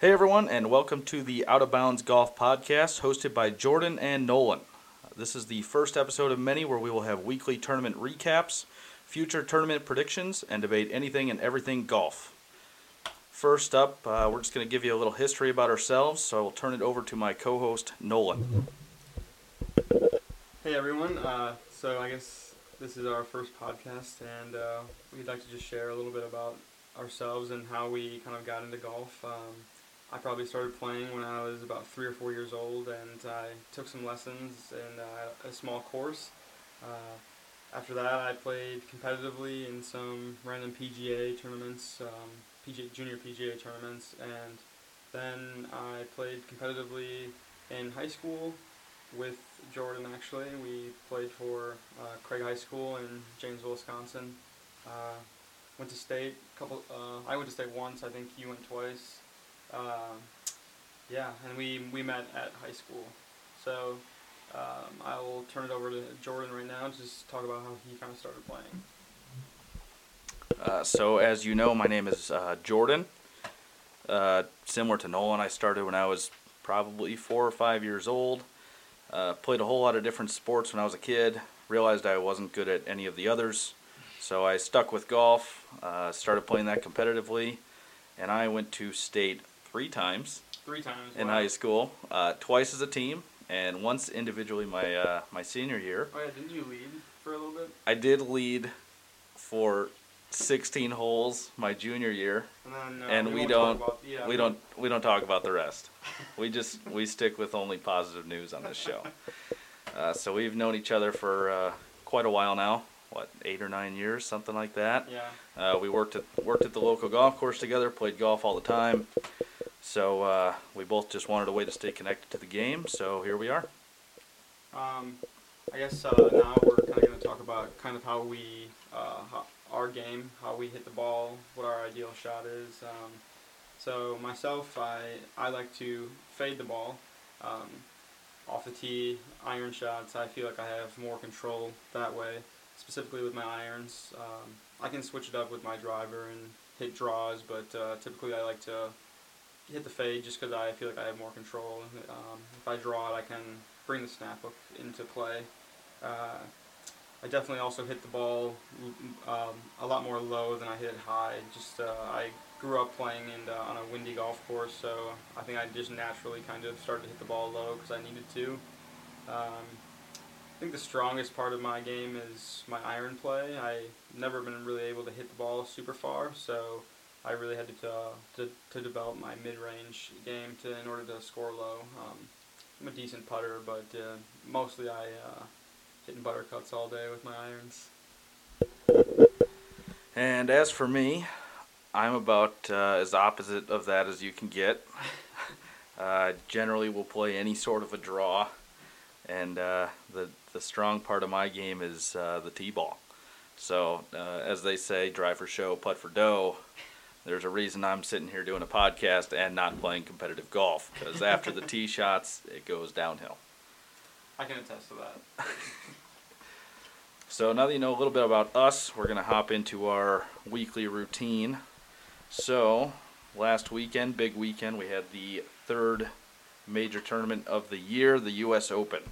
Hey everyone, and welcome to the Out of Bounds Golf Podcast, hosted by Jordan and Nolan. This is the first episode of many where we will have weekly tournament recaps, future tournament predictions, and debate anything and everything golf. First up, we're just going to give you a little history about ourselves, so I will turn it over to my co-host, Nolan. Hey everyone, so I guess this is our first podcast, and we'd like to just share a little bit about ourselves and how we kind of got into golf. I probably started playing when I was about 3 or 4 years old, and I took some lessons in a small course. After that, I played competitively in some random PGA tournaments, junior PGA tournaments, and then I played competitively in high school with Jordan, actually. We played for Craig High School in Jamesville, Wisconsin. Went to state I went to state once. I think you went twice. And we met at high school. So I will turn it over to Jordan right now to just talk about how he kind of started playing. So as you know, my name is Jordan. Similar to Nolan, I started when I was probably 4 or 5 years old. Played a whole lot of different sports when I was a kid. Realized I wasn't good at any of the others, so I stuck with golf. Started playing that competitively, and I went to state three times in high school, twice as a team and once individually my senior year. Oh yeah, didn't you lead for a little bit? I did lead for 16 holes my junior year, and we don't talk about the rest. we stick with only positive news on this show. So we've known each other for quite a while now. 8 or 9 years, something like that. Yeah. We worked at the local golf course together, played golf all the time. So we both just wanted a way to stay connected to the game, so here we are. I guess now we're kind of going to talk about kind of how we, our game, how we hit the ball, what our ideal shot is. So myself, I like to fade the ball. Off the tee, iron shots, I feel like I have more control that way. Specifically with my irons, I can switch it up with my driver and hit draws, but typically I like to hit the fade just because I feel like I have more control. If I draw it, I can bring the snap up into play. I definitely also hit the ball a lot more low than I hit it high. Just I grew up playing on a windy golf course, so I think I just naturally kind of started to hit the ball low because I needed to. I think the strongest part of my game is my iron play. I've never been really able to hit the ball super far, so I really had to develop my mid-range game in order to score low. I'm a decent putter, but mostly I hitting buttercuts all day with my irons. And as for me, I'm about as opposite of that as you can get. I generally will play any sort of a draw. And the strong part of my game is the tee ball. So as they say, drive for show, putt for dough. There's a reason I'm sitting here doing a podcast and not playing competitive golf, because after the tee shots, it goes downhill. I can attest to that. So now that you know a little bit about us, we're going to hop into our weekly routine. So last weekend, big weekend, we had the third major tournament of the year, the U.S. Open.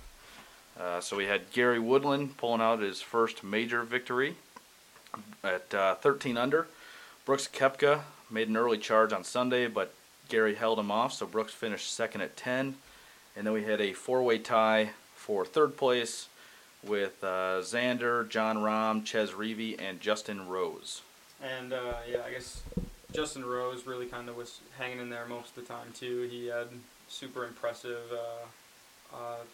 So we had Gary Woodland pulling out his first major victory at 13 under. Brooks Koepka made an early charge on Sunday, but Gary held him off, so Brooks finished second at 10. And then we had a four-way tie for third place with Xander, John Rahm, Chez Reavy, and Justin Rose. And, I guess Justin Rose really kind of was hanging in there most of the time, too. He had super impressive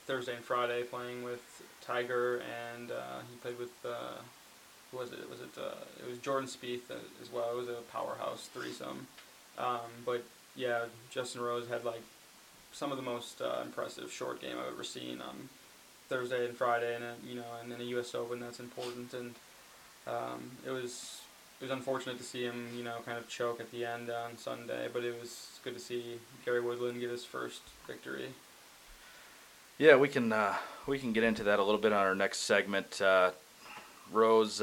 Thursday and Friday playing with Tiger, and he played with it was Jordan Spieth as well. It was a powerhouse threesome, but yeah, Justin Rose had like some of the most impressive short game I've ever seen on Thursday and Friday, and and in the U.S. Open that's important. And it was unfortunate to see him, kind of choke at the end on Sunday, but it was good to see Gary Woodland get his first victory. Yeah, we can get into that a little bit on our next segment. Rose,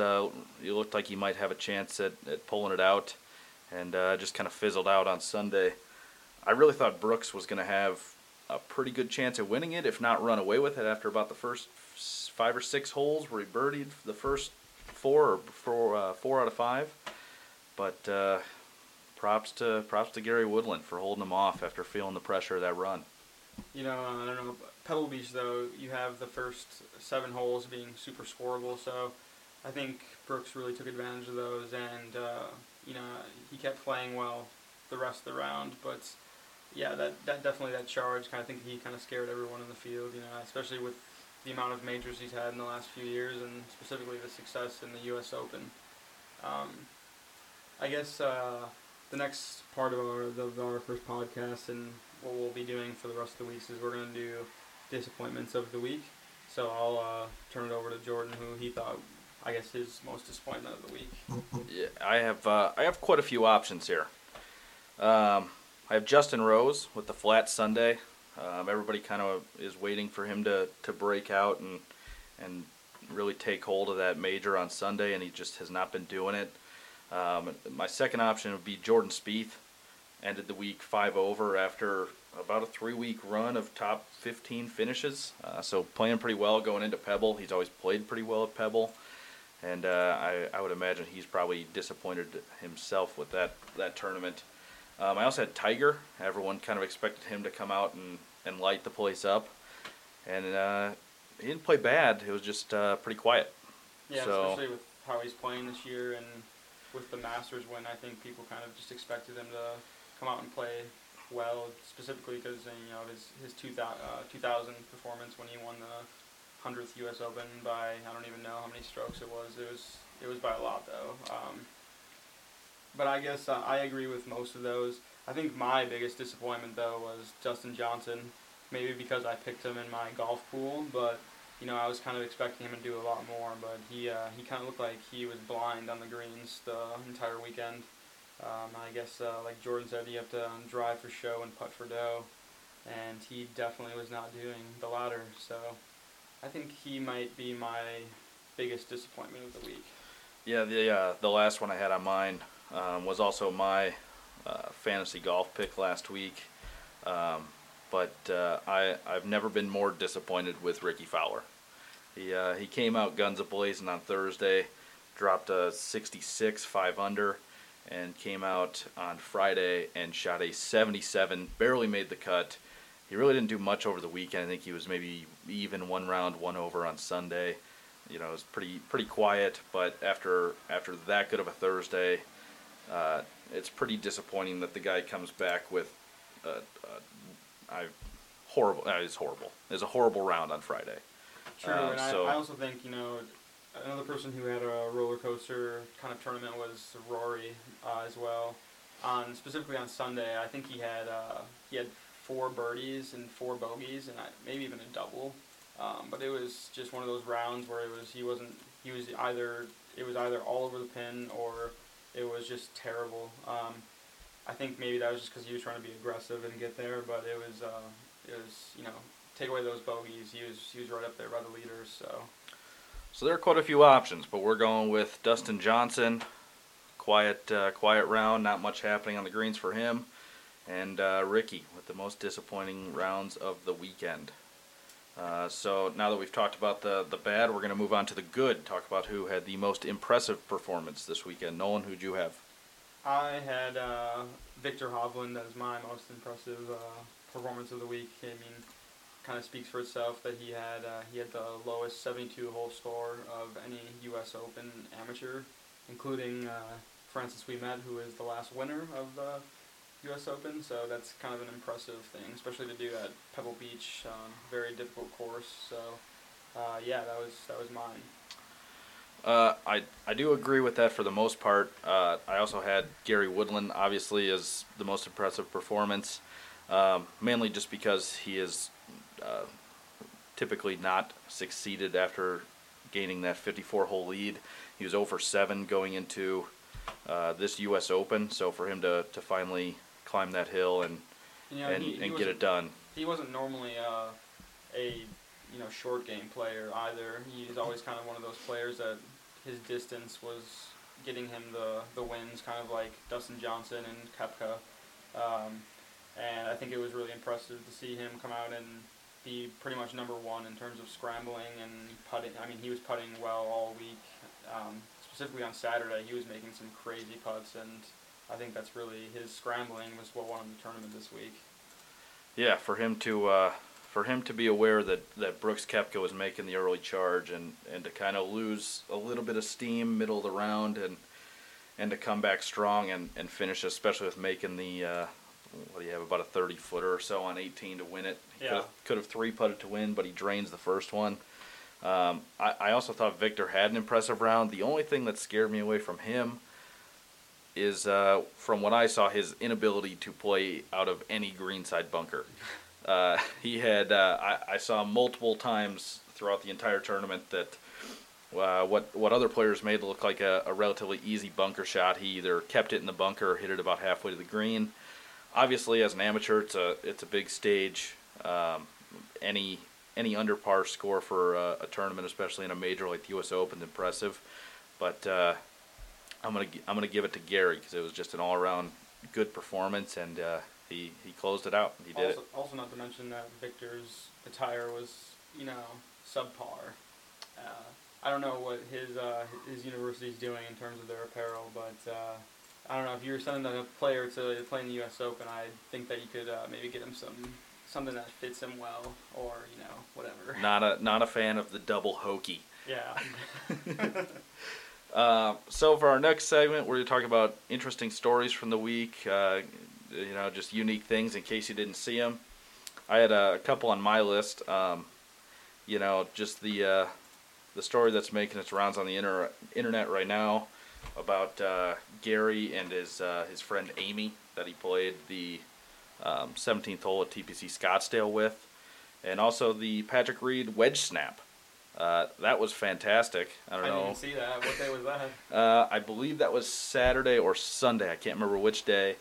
he looked like he might have a chance at pulling it out, and just kind of fizzled out on Sunday. I really thought Brooks was going to have a pretty good chance of winning it, if not run away with it after about the first 5 or 6 holes where he birdied the first 4 out of 5. But props to Gary Woodland for holding him off after feeling the pressure of that run. You know, I don't know, Pebble Beach, though, you have the first 7 holes being super scoreable, so I think Brooks really took advantage of those, and, you know, he kept playing well the rest of the round. But, yeah, that charge, I think he kind of scared everyone in the field, you know, especially with the amount of majors he's had in the last few years, and specifically the success in the U.S. Open. I guess the next part of our first podcast, and what we'll be doing for the rest of the week, is we're going to do disappointments of the week. So I'll turn it over to Jordan, who he thought, I guess, his most disappointment of the week. Yeah, I have quite a few options here. I have Justin Rose with the flat Sunday. Everybody kind of is waiting for him to break out and really take hold of that major on Sunday, and he just has not been doing it. My second option would be Jordan Spieth. Ended the week 5 over after about a 3-week run of top 15 finishes. So playing pretty well going into Pebble. He's always played pretty well at Pebble. And I would imagine he's probably disappointed himself with that tournament. I also had Tiger. Everyone kind of expected him to come out and light the place up. And he didn't play bad. It was just pretty quiet. Yeah, so, especially with how he's playing this year and with the Masters win, I think people kind of just expected him to come out and play well, specifically because, you know, his 2000 performance when he won the 100th U.S. Open by, I don't even know how many strokes it was. It was by a lot, though. But I guess I agree with most of those. I think my biggest disappointment, though, was Dustin Johnson, maybe because I picked him in my golf pool, but, you know, I was kind of expecting him to do a lot more, but he kind of looked like he was blind on the greens the entire weekend. I guess, like Jordan said, you have to drive for show and putt for dough, and he definitely was not doing the latter. So I think he might be my biggest disappointment of the week. Yeah, the last one I had on mine was also my fantasy golf pick last week, but I've never been more disappointed with Rickie Fowler. He came out guns a-blazing on Thursday, dropped a 66 5-under. And came out on Friday and shot a 77, barely made the cut. He really didn't do much over the weekend. I think he was maybe even 1 round, 1 over on Sunday. You know, it was pretty quiet, but after that good of a Thursday, it's pretty disappointing that the guy comes back with horrible. It was a horrible round on Friday. True, and I also think, you know, another person who had a roller coaster kind of tournament was Rory as well. Specifically on Sunday, I think he had 4 birdies and 4 bogeys and maybe even a double. But it was just one of those rounds where it was either all over the pin or it was just terrible. I think maybe that was just because he was trying to be aggressive and get there. But it was you know, take away those bogeys, he was right up there by the leaders. So there are quite a few options, but we're going with Dustin Johnson. Quiet round, not much happening on the greens for him. And Rickie with the most disappointing rounds of the weekend. So now that we've talked about the bad, we're going to move on to the good. Talk about who had the most impressive performance this weekend. Nolan, who'd you have? I had Victor Hovland as my most impressive performance of the week. I mean, kind of speaks for itself that he had the lowest 72-hole score of any U.S. Open amateur, including Francis Ouimet, who is the last winner of the U.S. Open. So that's kind of an impressive thing, especially to do at Pebble Beach, very difficult course. So yeah, that was mine. I do agree with that for the most part. I also had Gary Woodland, obviously, as the most impressive performance, mainly just because he is typically not succeeded after gaining that 54-hole lead. He was 0 for 7 going into this U.S. Open, so for him to finally climb that hill and get it done. He wasn't normally a short game player either. He's always kind of one of those players that his distance was getting him the wins, kind of like Dustin Johnson and Koepka. and I think it was really impressive to see him come out and be pretty much number one in terms of scrambling and putting. I mean, he was putting well all week. Specifically on Saturday, he was making some crazy putts, and I think that's really his scrambling was what won him the tournament this week. Yeah, for him to be aware that Brooks Koepka was making the early charge and to kind of lose a little bit of steam middle of the round and to come back strong and finish, especially with making the what do you have, about a 30-footer or so on 18 to win it. He could have three-putted to win, but he drains the first one. I also thought Victor had an impressive round. The only thing that scared me away from him is, from what I saw, his inability to play out of any greenside bunker. He had I saw multiple times throughout the entire tournament that what other players made look like a relatively easy bunker shot. He either kept it in the bunker or hit it about halfway to the green. Obviously, as an amateur, it's a big stage. Any under par score for a tournament, especially in a major like the U.S. Open, is impressive. But I'm gonna give it to Gary because it was just an all around good performance, and he closed it out. He did it. Also, not to mention that Victor's attire was subpar. I don't know what his university's doing in terms of their apparel, but. I don't know, if you were sending a player to play in the U.S. Open, I think that you could maybe get him something that fits him well, or whatever. Not a fan of the double hokey. Yeah. So for our next segment, we're going to talk about interesting stories from the week. Just unique things in case you didn't see them. I had a couple on my list. Just the story that's making its rounds on the internet right now. About Gary and his friend Amy that he played the 17th hole at TPC Scottsdale with, and also the Patrick Reed wedge snap. That was fantastic. I didn't see that. What day was that? I believe that was Saturday or Sunday. I can't remember which day.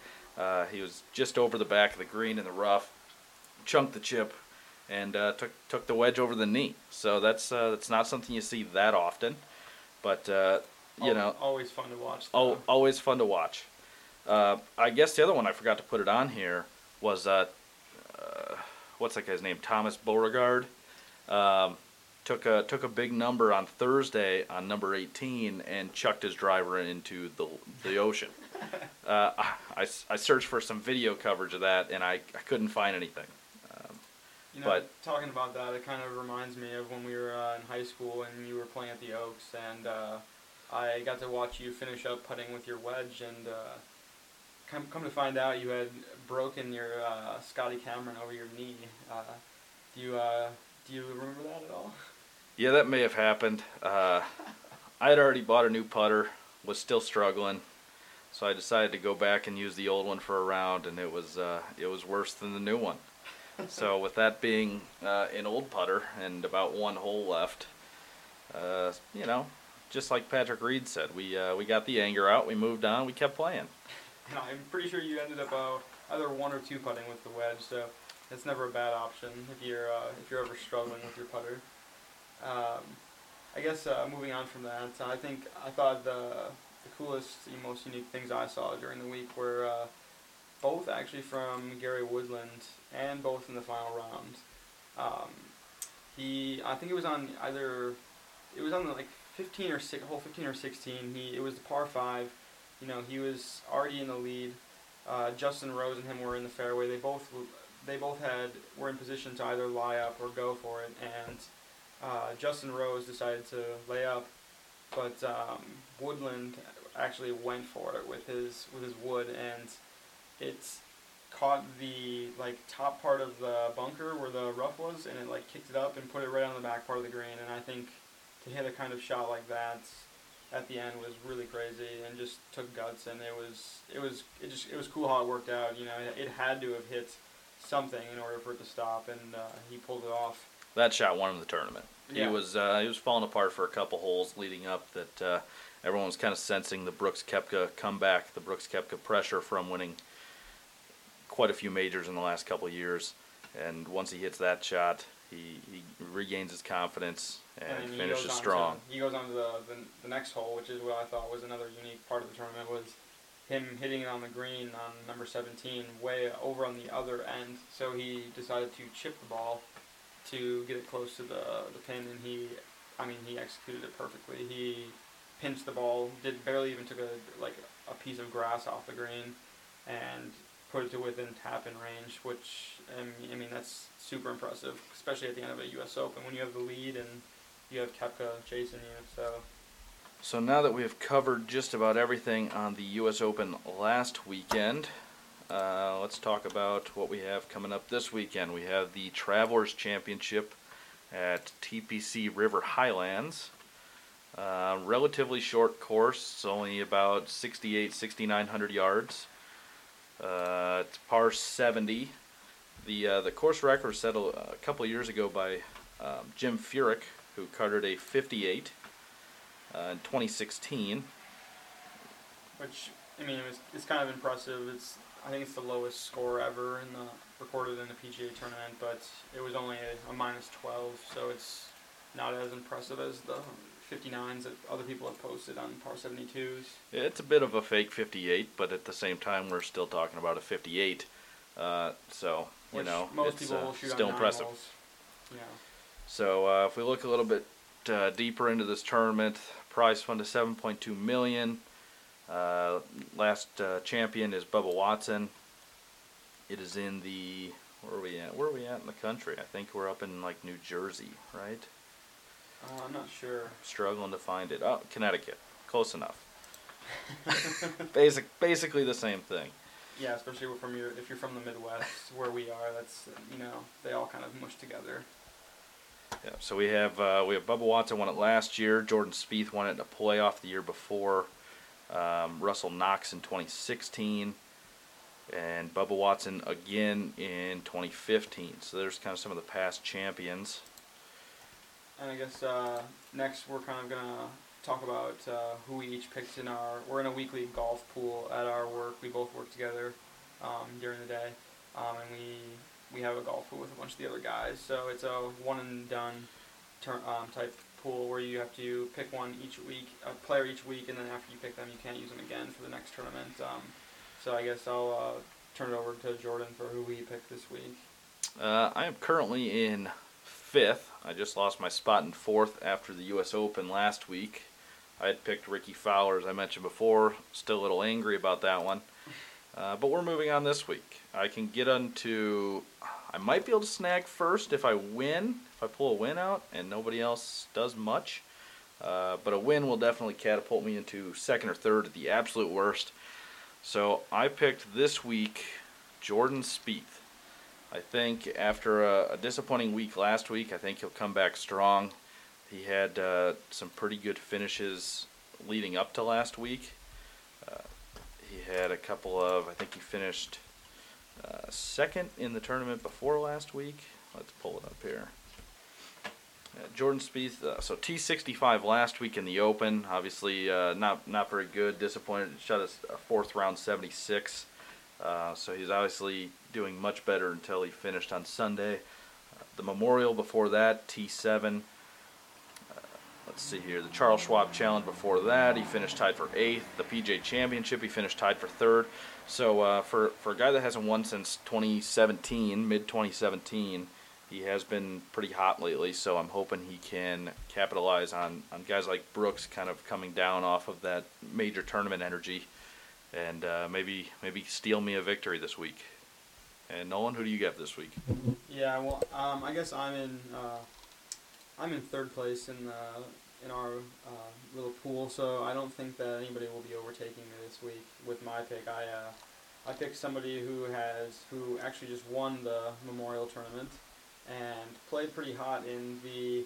He was just over the back of the green in the rough, chunked the chip, and took the wedge over the knee. So that's not something you see that often, but. Always fun to watch. Oh, always fun to watch. I guess the other one I forgot to put it on here was what's that guy's name? Thomas Beauregard took a big number on Thursday on number 18 and chucked his driver into the ocean. I searched for some video coverage of that and I couldn't find anything. But talking about that, it kind of reminds me of when we were in high school and you were playing at the Oaks and. I got to watch you finish up putting with your wedge, and come to find out you had broken your Scotty Cameron over your knee. Do you remember that at all? Yeah, that may have happened. I had already bought a new putter, was still struggling, so I decided to go back and use the old one for a round, and it was worse than the new one. So with that being an old putter and about one hole left, Just like Patrick Reed said, we got the anger out, we moved on, we kept playing. And I'm pretty sure you ended up either one or two putting with the wedge, so that's never a bad option if you're ever struggling with your putter. I guess moving on from that, I thought the coolest, the most unique things I saw during the week were both actually from Gary Woodland and both in the final round. I think it was on 15 or 16. It was the par 5. He was already in the lead. Justin Rose and him were in the fairway. They both were in position to either lie up or go for it. And Justin Rose decided to lay up, but Woodland actually went for it with his wood, and it's caught the top part of the bunker where the rough was, and it kicked it up and put it right on the back part of the green. And I think. To hit a kind of shot like that at the end was really crazy and just took guts, and it was cool how it worked out. It had to have hit something in order for it to stop, and he pulled it off. That shot won him the tournament. Yeah. He was falling apart for a couple holes leading up that everyone was kind of sensing the Brooks Koepka comeback, the Brooks Koepka pressure from winning quite a few majors in the last couple of years, and once he hits that shot. He regains his confidence and finishes strong. He goes on to the next hole, which is what I thought was another unique part of the tournament was him hitting it on the green on number 17 way over on the other end, so he decided to chip the ball to get it close to the pin, and he executed it perfectly. He pinched the ball, barely even took a piece of grass off the green, and put it to within tap and range, which, that's super impressive, especially at the end of a U.S. Open when you have the lead and you have Koepka chasing you. So now that we have covered just about everything on the U.S. Open last weekend, let's talk about what we have coming up this weekend. We have the Travelers Championship at TPC River Highlands. Relatively short course, it's only about 6,900 yards. It's par 70. The course record was set a couple years ago by Jim Furyk, who carded a 58 in 2016. Which, it's kind of impressive. I think it's the lowest score ever recorded in the PGA tournament, but it was only a minus 12, so it's not as impressive as the 59s that other people have posted on par 72s. It's a bit of a fake 58, but at the same time, we're still talking about a 58. So, most people will shoot still on impressive. Yeah. So, if we look a little bit deeper into this tournament, prize fund is $7.2 million. Last champion is Bubba Watson. It is in the... Where are we at in the country? I think we're up in, New Jersey, right? I'm not sure. Struggling to find it. Oh, Connecticut. Close enough. Basically the same thing. Yeah, especially if you're from the Midwest, where we are, that's, they all kind of mush together. Yeah, so we have Bubba Watson won it last year. Jordan Spieth won it in a playoff the year before. Russell Knox in 2016. And Bubba Watson again in 2015. So there's kind of some of the past champions. And I guess next we're kind of going to talk about who we each picked we're in a weekly golf pool at our work. We both work together during the day, and we have a golf pool with a bunch of the other guys. So it's a one-and-done type pool where you have to pick one each week, a player each week, and then after you pick them, you can't use them again for the next tournament. So I guess I'll turn it over to Jordan for who we picked this week. I am currently in 5th. I just lost my spot in 4th after the U.S. Open last week. I had picked Rickie Fowler, as I mentioned before. Still a little angry about that one. But we're moving on this week. I might be able to snag first if I win, if I pull a win out and nobody else does much. But a win will definitely catapult me into 2nd or 3rd at the absolute worst. So I picked this week Jordan Spieth. I think after a disappointing week last week, I think he'll come back strong. He had some pretty good finishes leading up to last week. He had a couple of, I think he finished second in the tournament before last week. Let's pull it up here. Jordan Spieth, so T65 last week in the Open. Obviously not very good, disappointed. Shot a fourth round 76. So he's obviously doing much better until he finished on Sunday. The Memorial before that, T7. Let's see here. The Charles Schwab Challenge before that, he finished tied for 8th. The PGA Championship, he finished tied for 3rd. So for a guy that hasn't won since 2017, mid-2017, he has been pretty hot lately. So I'm hoping he can capitalize on guys like Brooks kind of coming down off of that major tournament energy. And maybe steal me a victory this week. And Nolan, who do you get this week? Yeah, well, I guess I'm in 3rd place in our little pool, so I don't think that anybody will be overtaking me this week with my pick. I picked somebody who actually just won the Memorial Tournament and played pretty hot in the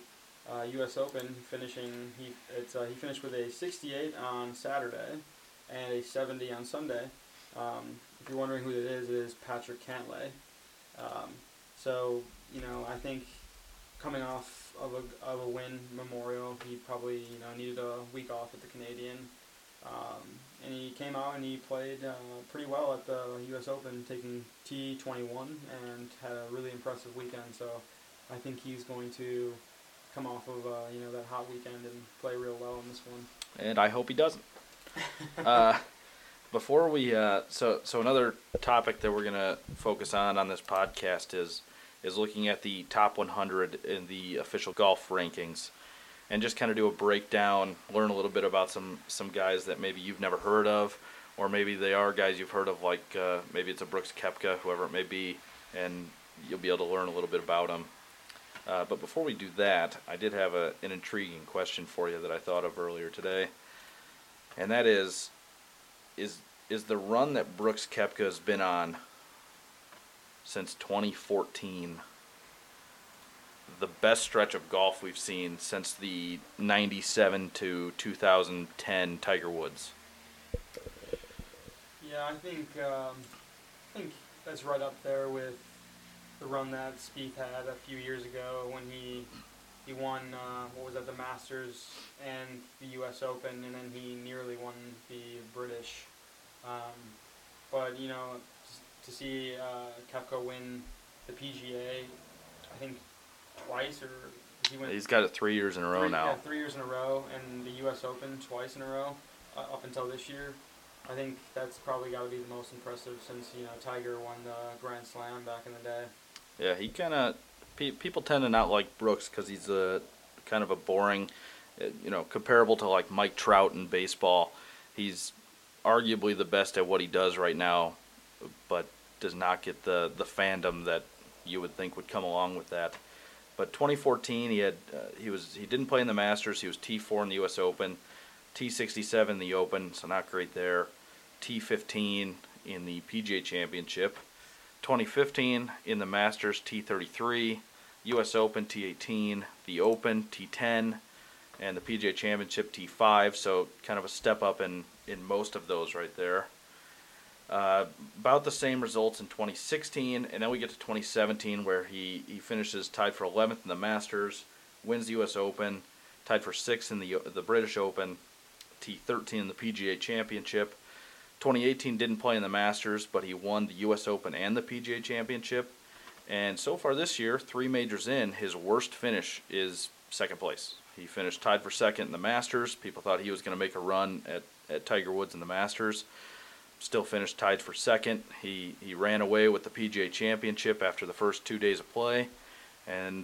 U.S. Open, he finished with a 68 on Saturday and a 70 on Sunday. If you're wondering who it is Patrick Cantlay. I think coming off of a win Memorial, he probably needed a week off at the Canadian. And he came out and he played pretty well at the U.S. Open, taking T21 and had a really impressive weekend. So I think he's going to come off of that hot weekend and play real well in this one. And I hope he doesn't. Before we so another topic that we're gonna focus on this podcast is looking at the top 100 in the official golf rankings, and just kind of do a breakdown, learn a little bit about some guys that maybe you've never heard of, or maybe they are guys you've heard of, like maybe it's a Brooks Koepka, whoever it may be, and you'll be able to learn a little bit about them. But before we do that, I did have an intriguing question for you that I thought of earlier today, and that is the run that Brooks Koepka has been on since 2014 the best stretch of golf we've seen since the 97 to 2010 Tiger Woods? Yeah, I think that's right up there with the run that Spieth had a few years ago when he won, the Masters and the U.S. Open, and then he nearly won the British. But, you know, to see Koepka win the PGA, I think twice, or he's got it 3 years in a row now. Yeah, 3 years in a row, and the U.S. Open twice in a row up until this year. I think that's probably got to be the most impressive since, you know, Tiger won the Grand Slam back in the day. Yeah, he kind of... People tend to not like Brooks because he's a kind of a boring, you know, comparable to like Mike Trout in baseball. He's arguably the best at what he does right now, but does not get the fandom that you would think would come along with that. But 2014, he didn't play in the Masters. He was T4 in the U.S. Open, T67 in the Open, so not great there. T15 in the PGA Championship. 2015 in the Masters, T33, U.S. Open, T18, the Open, T10, and the PGA Championship, T5, so kind of a step up in most of those right there. About the same results in 2016, and then we get to 2017 where he finishes tied for 11th in the Masters, wins the U.S. Open, tied for 6th in the British Open, T13 in the PGA Championship. 2018 didn't play in the Masters, but he won the U.S. Open and the PGA Championship. And so far this year, three majors in, his worst finish is second place. He finished tied for second in the Masters. People thought he was going to make a run at Tiger Woods in the Masters. Still finished tied for second. He ran away with the PGA Championship after the first 2 days of play, and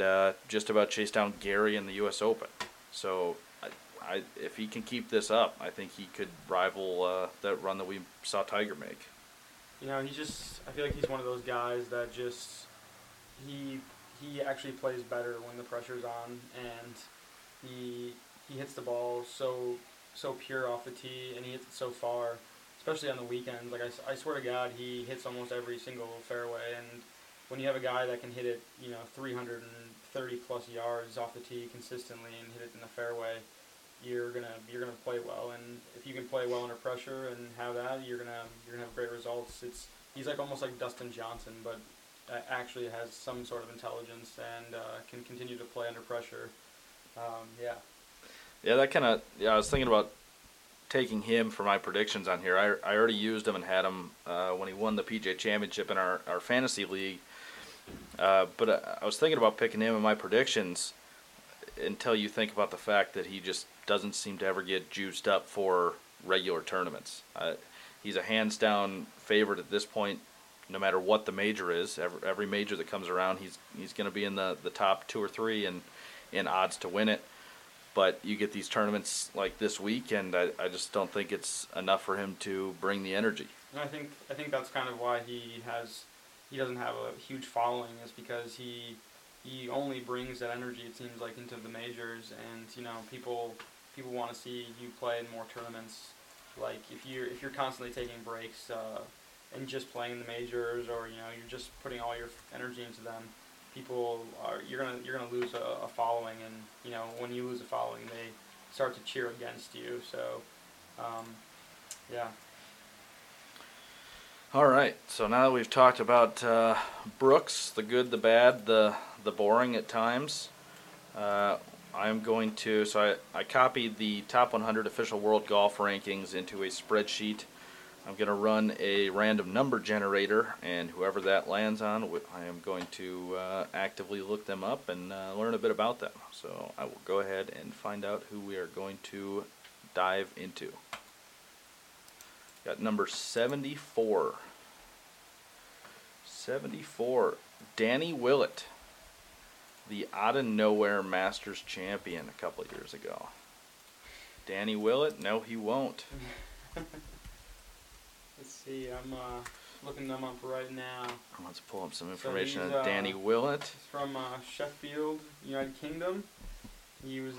just about chased down Gary in the U.S. Open. So... if he can keep this up, I think he could rival that run that we saw Tiger make. You know, I feel like he's one of those guys that just, he actually plays better when the pressure's on, and he hits the ball so pure off the tee, and he hits it so far, especially on the weekends. Like, I swear to God, he hits almost every single fairway, and when you have a guy that can hit it, you know, 330-plus yards off the tee consistently and hit it in the fairway, you're gonna play well, and if you can play well under pressure and have that, you're gonna have great results. He's like almost like Dustin Johnson, but actually has some sort of intelligence and can continue to play under pressure. I was thinking about taking him for my predictions on here. I already used him and had him when he won the PGA Championship in our fantasy league, but I was thinking about picking him in my predictions until you think about the fact that he just doesn't seem to ever get juiced up for regular tournaments. He's a hands-down favorite at this point, no matter what the major is. Every major that comes around, he's going to be in the top two or three in odds to win it. But you get these tournaments like this week, and I just don't think it's enough for him to bring the energy. And I think that's kind of why he doesn't have a huge following, is because he only brings that energy, it seems like, into the majors, and, you know, people want to see you play in more tournaments. Like, if you're constantly taking breaks and just playing the majors, or, you know, you're just putting all your energy into them, you're gonna lose a following, and, you know, when you lose a following, they start to cheer against you. So, yeah. All right, so now that we've talked about Brooks, the good, the bad, the boring at times, I'm going to, so I copied the top 100 official world golf rankings into a spreadsheet. I'm going to run a random number generator, and whoever that lands on, I am going to actively look them up and learn a bit about them. So I will go ahead and find out who we are going to dive into. Got number 74. 74, Danny Willett, the out of nowhere Masters champion a couple of years ago. Danny Willett? No, he won't. Let's see. I'm looking them up right now. Let's pull up some information on Danny Willett. He's from Sheffield, United Kingdom. He was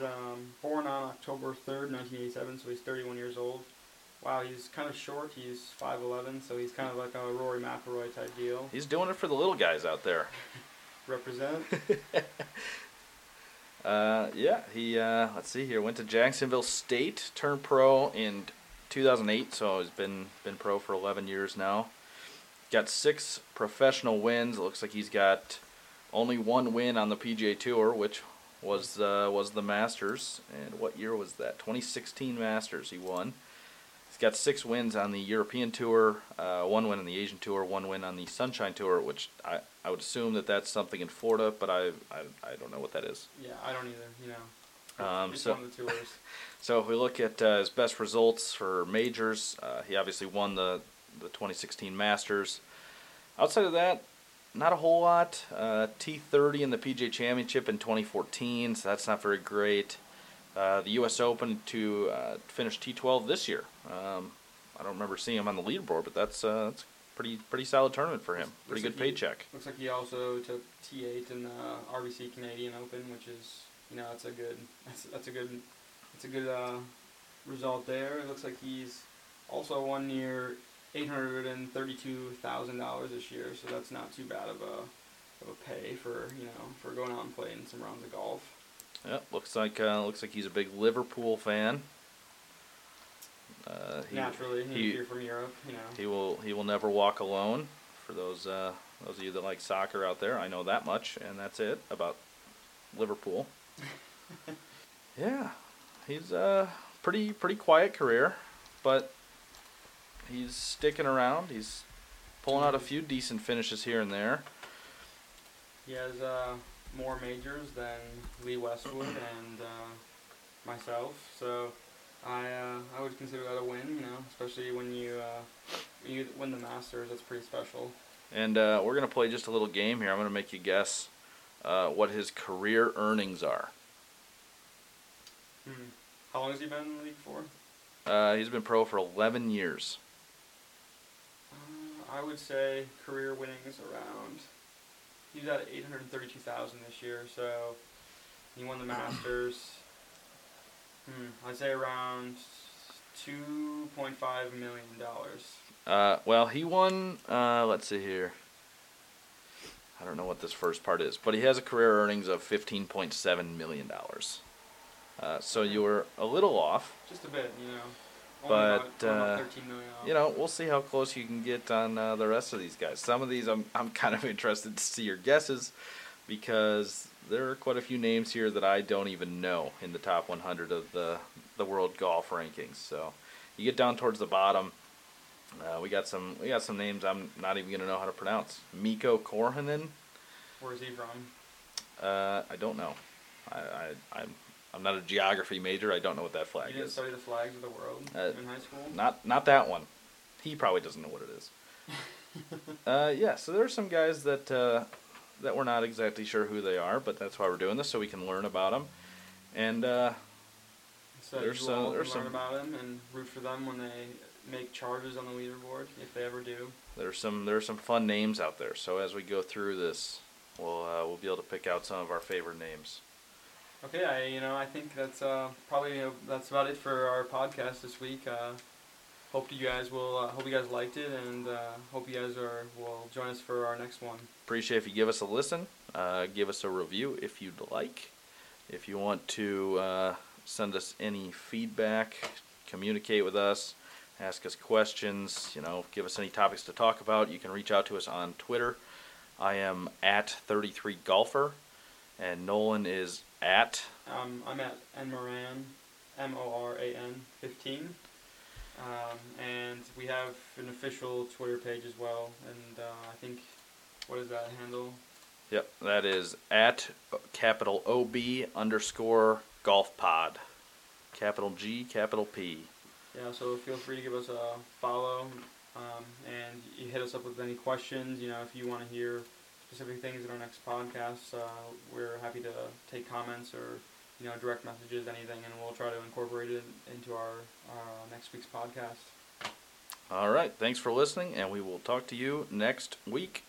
born on October 3rd, 1987, so he's 31 years old. Wow, he's kind of short. He's 5'11", so he's kind of like a Rory McIlroy type deal. He's doing it for the little guys out there. Represent. He, let's see here, went to Jacksonville State, turned pro in 2008, so he's been pro for 11 years now. Got 6 professional wins. It looks like he's got only one win on the PGA Tour, which was the Masters. And what year was that? 2016 Masters he won. He's got 6 wins on the European Tour, 1 win on the Asian Tour, 1 win on the Sunshine Tour, which I would assume that's something in Florida, but I don't know what that is. Yeah, I don't either, Just one of the tours. So if we look at his best results for majors, he obviously won the 2016 Masters. Outside of that, not a whole lot. T30 in the PGA Championship in 2014, so that's not very great. The U.S. Open to finish T12 this year. I don't remember seeing him on the leaderboard, but that's a pretty solid tournament for him. Pretty good paycheck. Looks like he also took T8 in the RBC Canadian Open, which is that's a good result there. It looks like he's also won near $832,000 this year, so that's not too bad of a pay for going out and playing some rounds of golf. Yep, looks like he's a big Liverpool fan. Naturally, he's here from Europe. He will never walk alone. For those of you that like soccer out there, I know that much, and that's it about Liverpool. Yeah, he's a pretty quiet career, but he's sticking around. He's pulling out a few decent finishes here and there. He has more majors than Lee Westwood and myself, so I would consider that a win, especially when you win the Masters. That's pretty special. And we're going to play just a little game here. I'm going to make you guess what his career earnings are. How long has he been in the league for? He's been pro for 11 years. I would say career winnings around... He's at 832,000 this year, so he won the Masters. I'd say around $2.5 million. Well, he won. Let's see here. I don't know what this first part is, but he has a career earnings of $15.7 million. So you were a little off. Just a bit, But we'll see how close you can get on the rest of these guys. Some of these I'm kind of interested to see your guesses, because there are quite a few names here that I don't even know in the top 100 of the world golf rankings. So you get down towards the bottom. We got some names I'm not even gonna know how to pronounce. Mikko Korhonen. Where's he from? I don't know. I'm not a geography major. I don't know what that flag is. You didn't study the flags of the world in high school? Not that one. He probably doesn't know what it is. So there are some guys that we're not exactly sure who they are, but that's why we're doing this, so we can learn about them. And so learn about them and root for them when they make charges on the leaderboard, if they ever do. There are some fun names out there. So as we go through this, we'll be able to pick out some of our favorite names. Okay, I think that's that's about it for our podcast this week. Hope you guys liked it, and hope you guys will join us for our next one. Appreciate if you give us a listen, give us a review if you'd like. If you want to send us any feedback, communicate with us, ask us questions, give us any topics to talk about, you can reach out to us on Twitter. I am at 33golfer, and Nolan is at? I'm at nmoran, M-O-R-A-N, 15. And we have an official Twitter page as well. And I think, what is that handle? Yep, that is at capital OB_golf pod. Capital G, capital P. Yeah, so feel free to give us a follow, and you hit us up with any questions. You know, if you want to hear specific things in our next podcast, we're happy to take comments or, you know, direct messages, anything, and we'll try to incorporate it into our next week's podcast. All right, thanks for listening, and we will talk to you next week.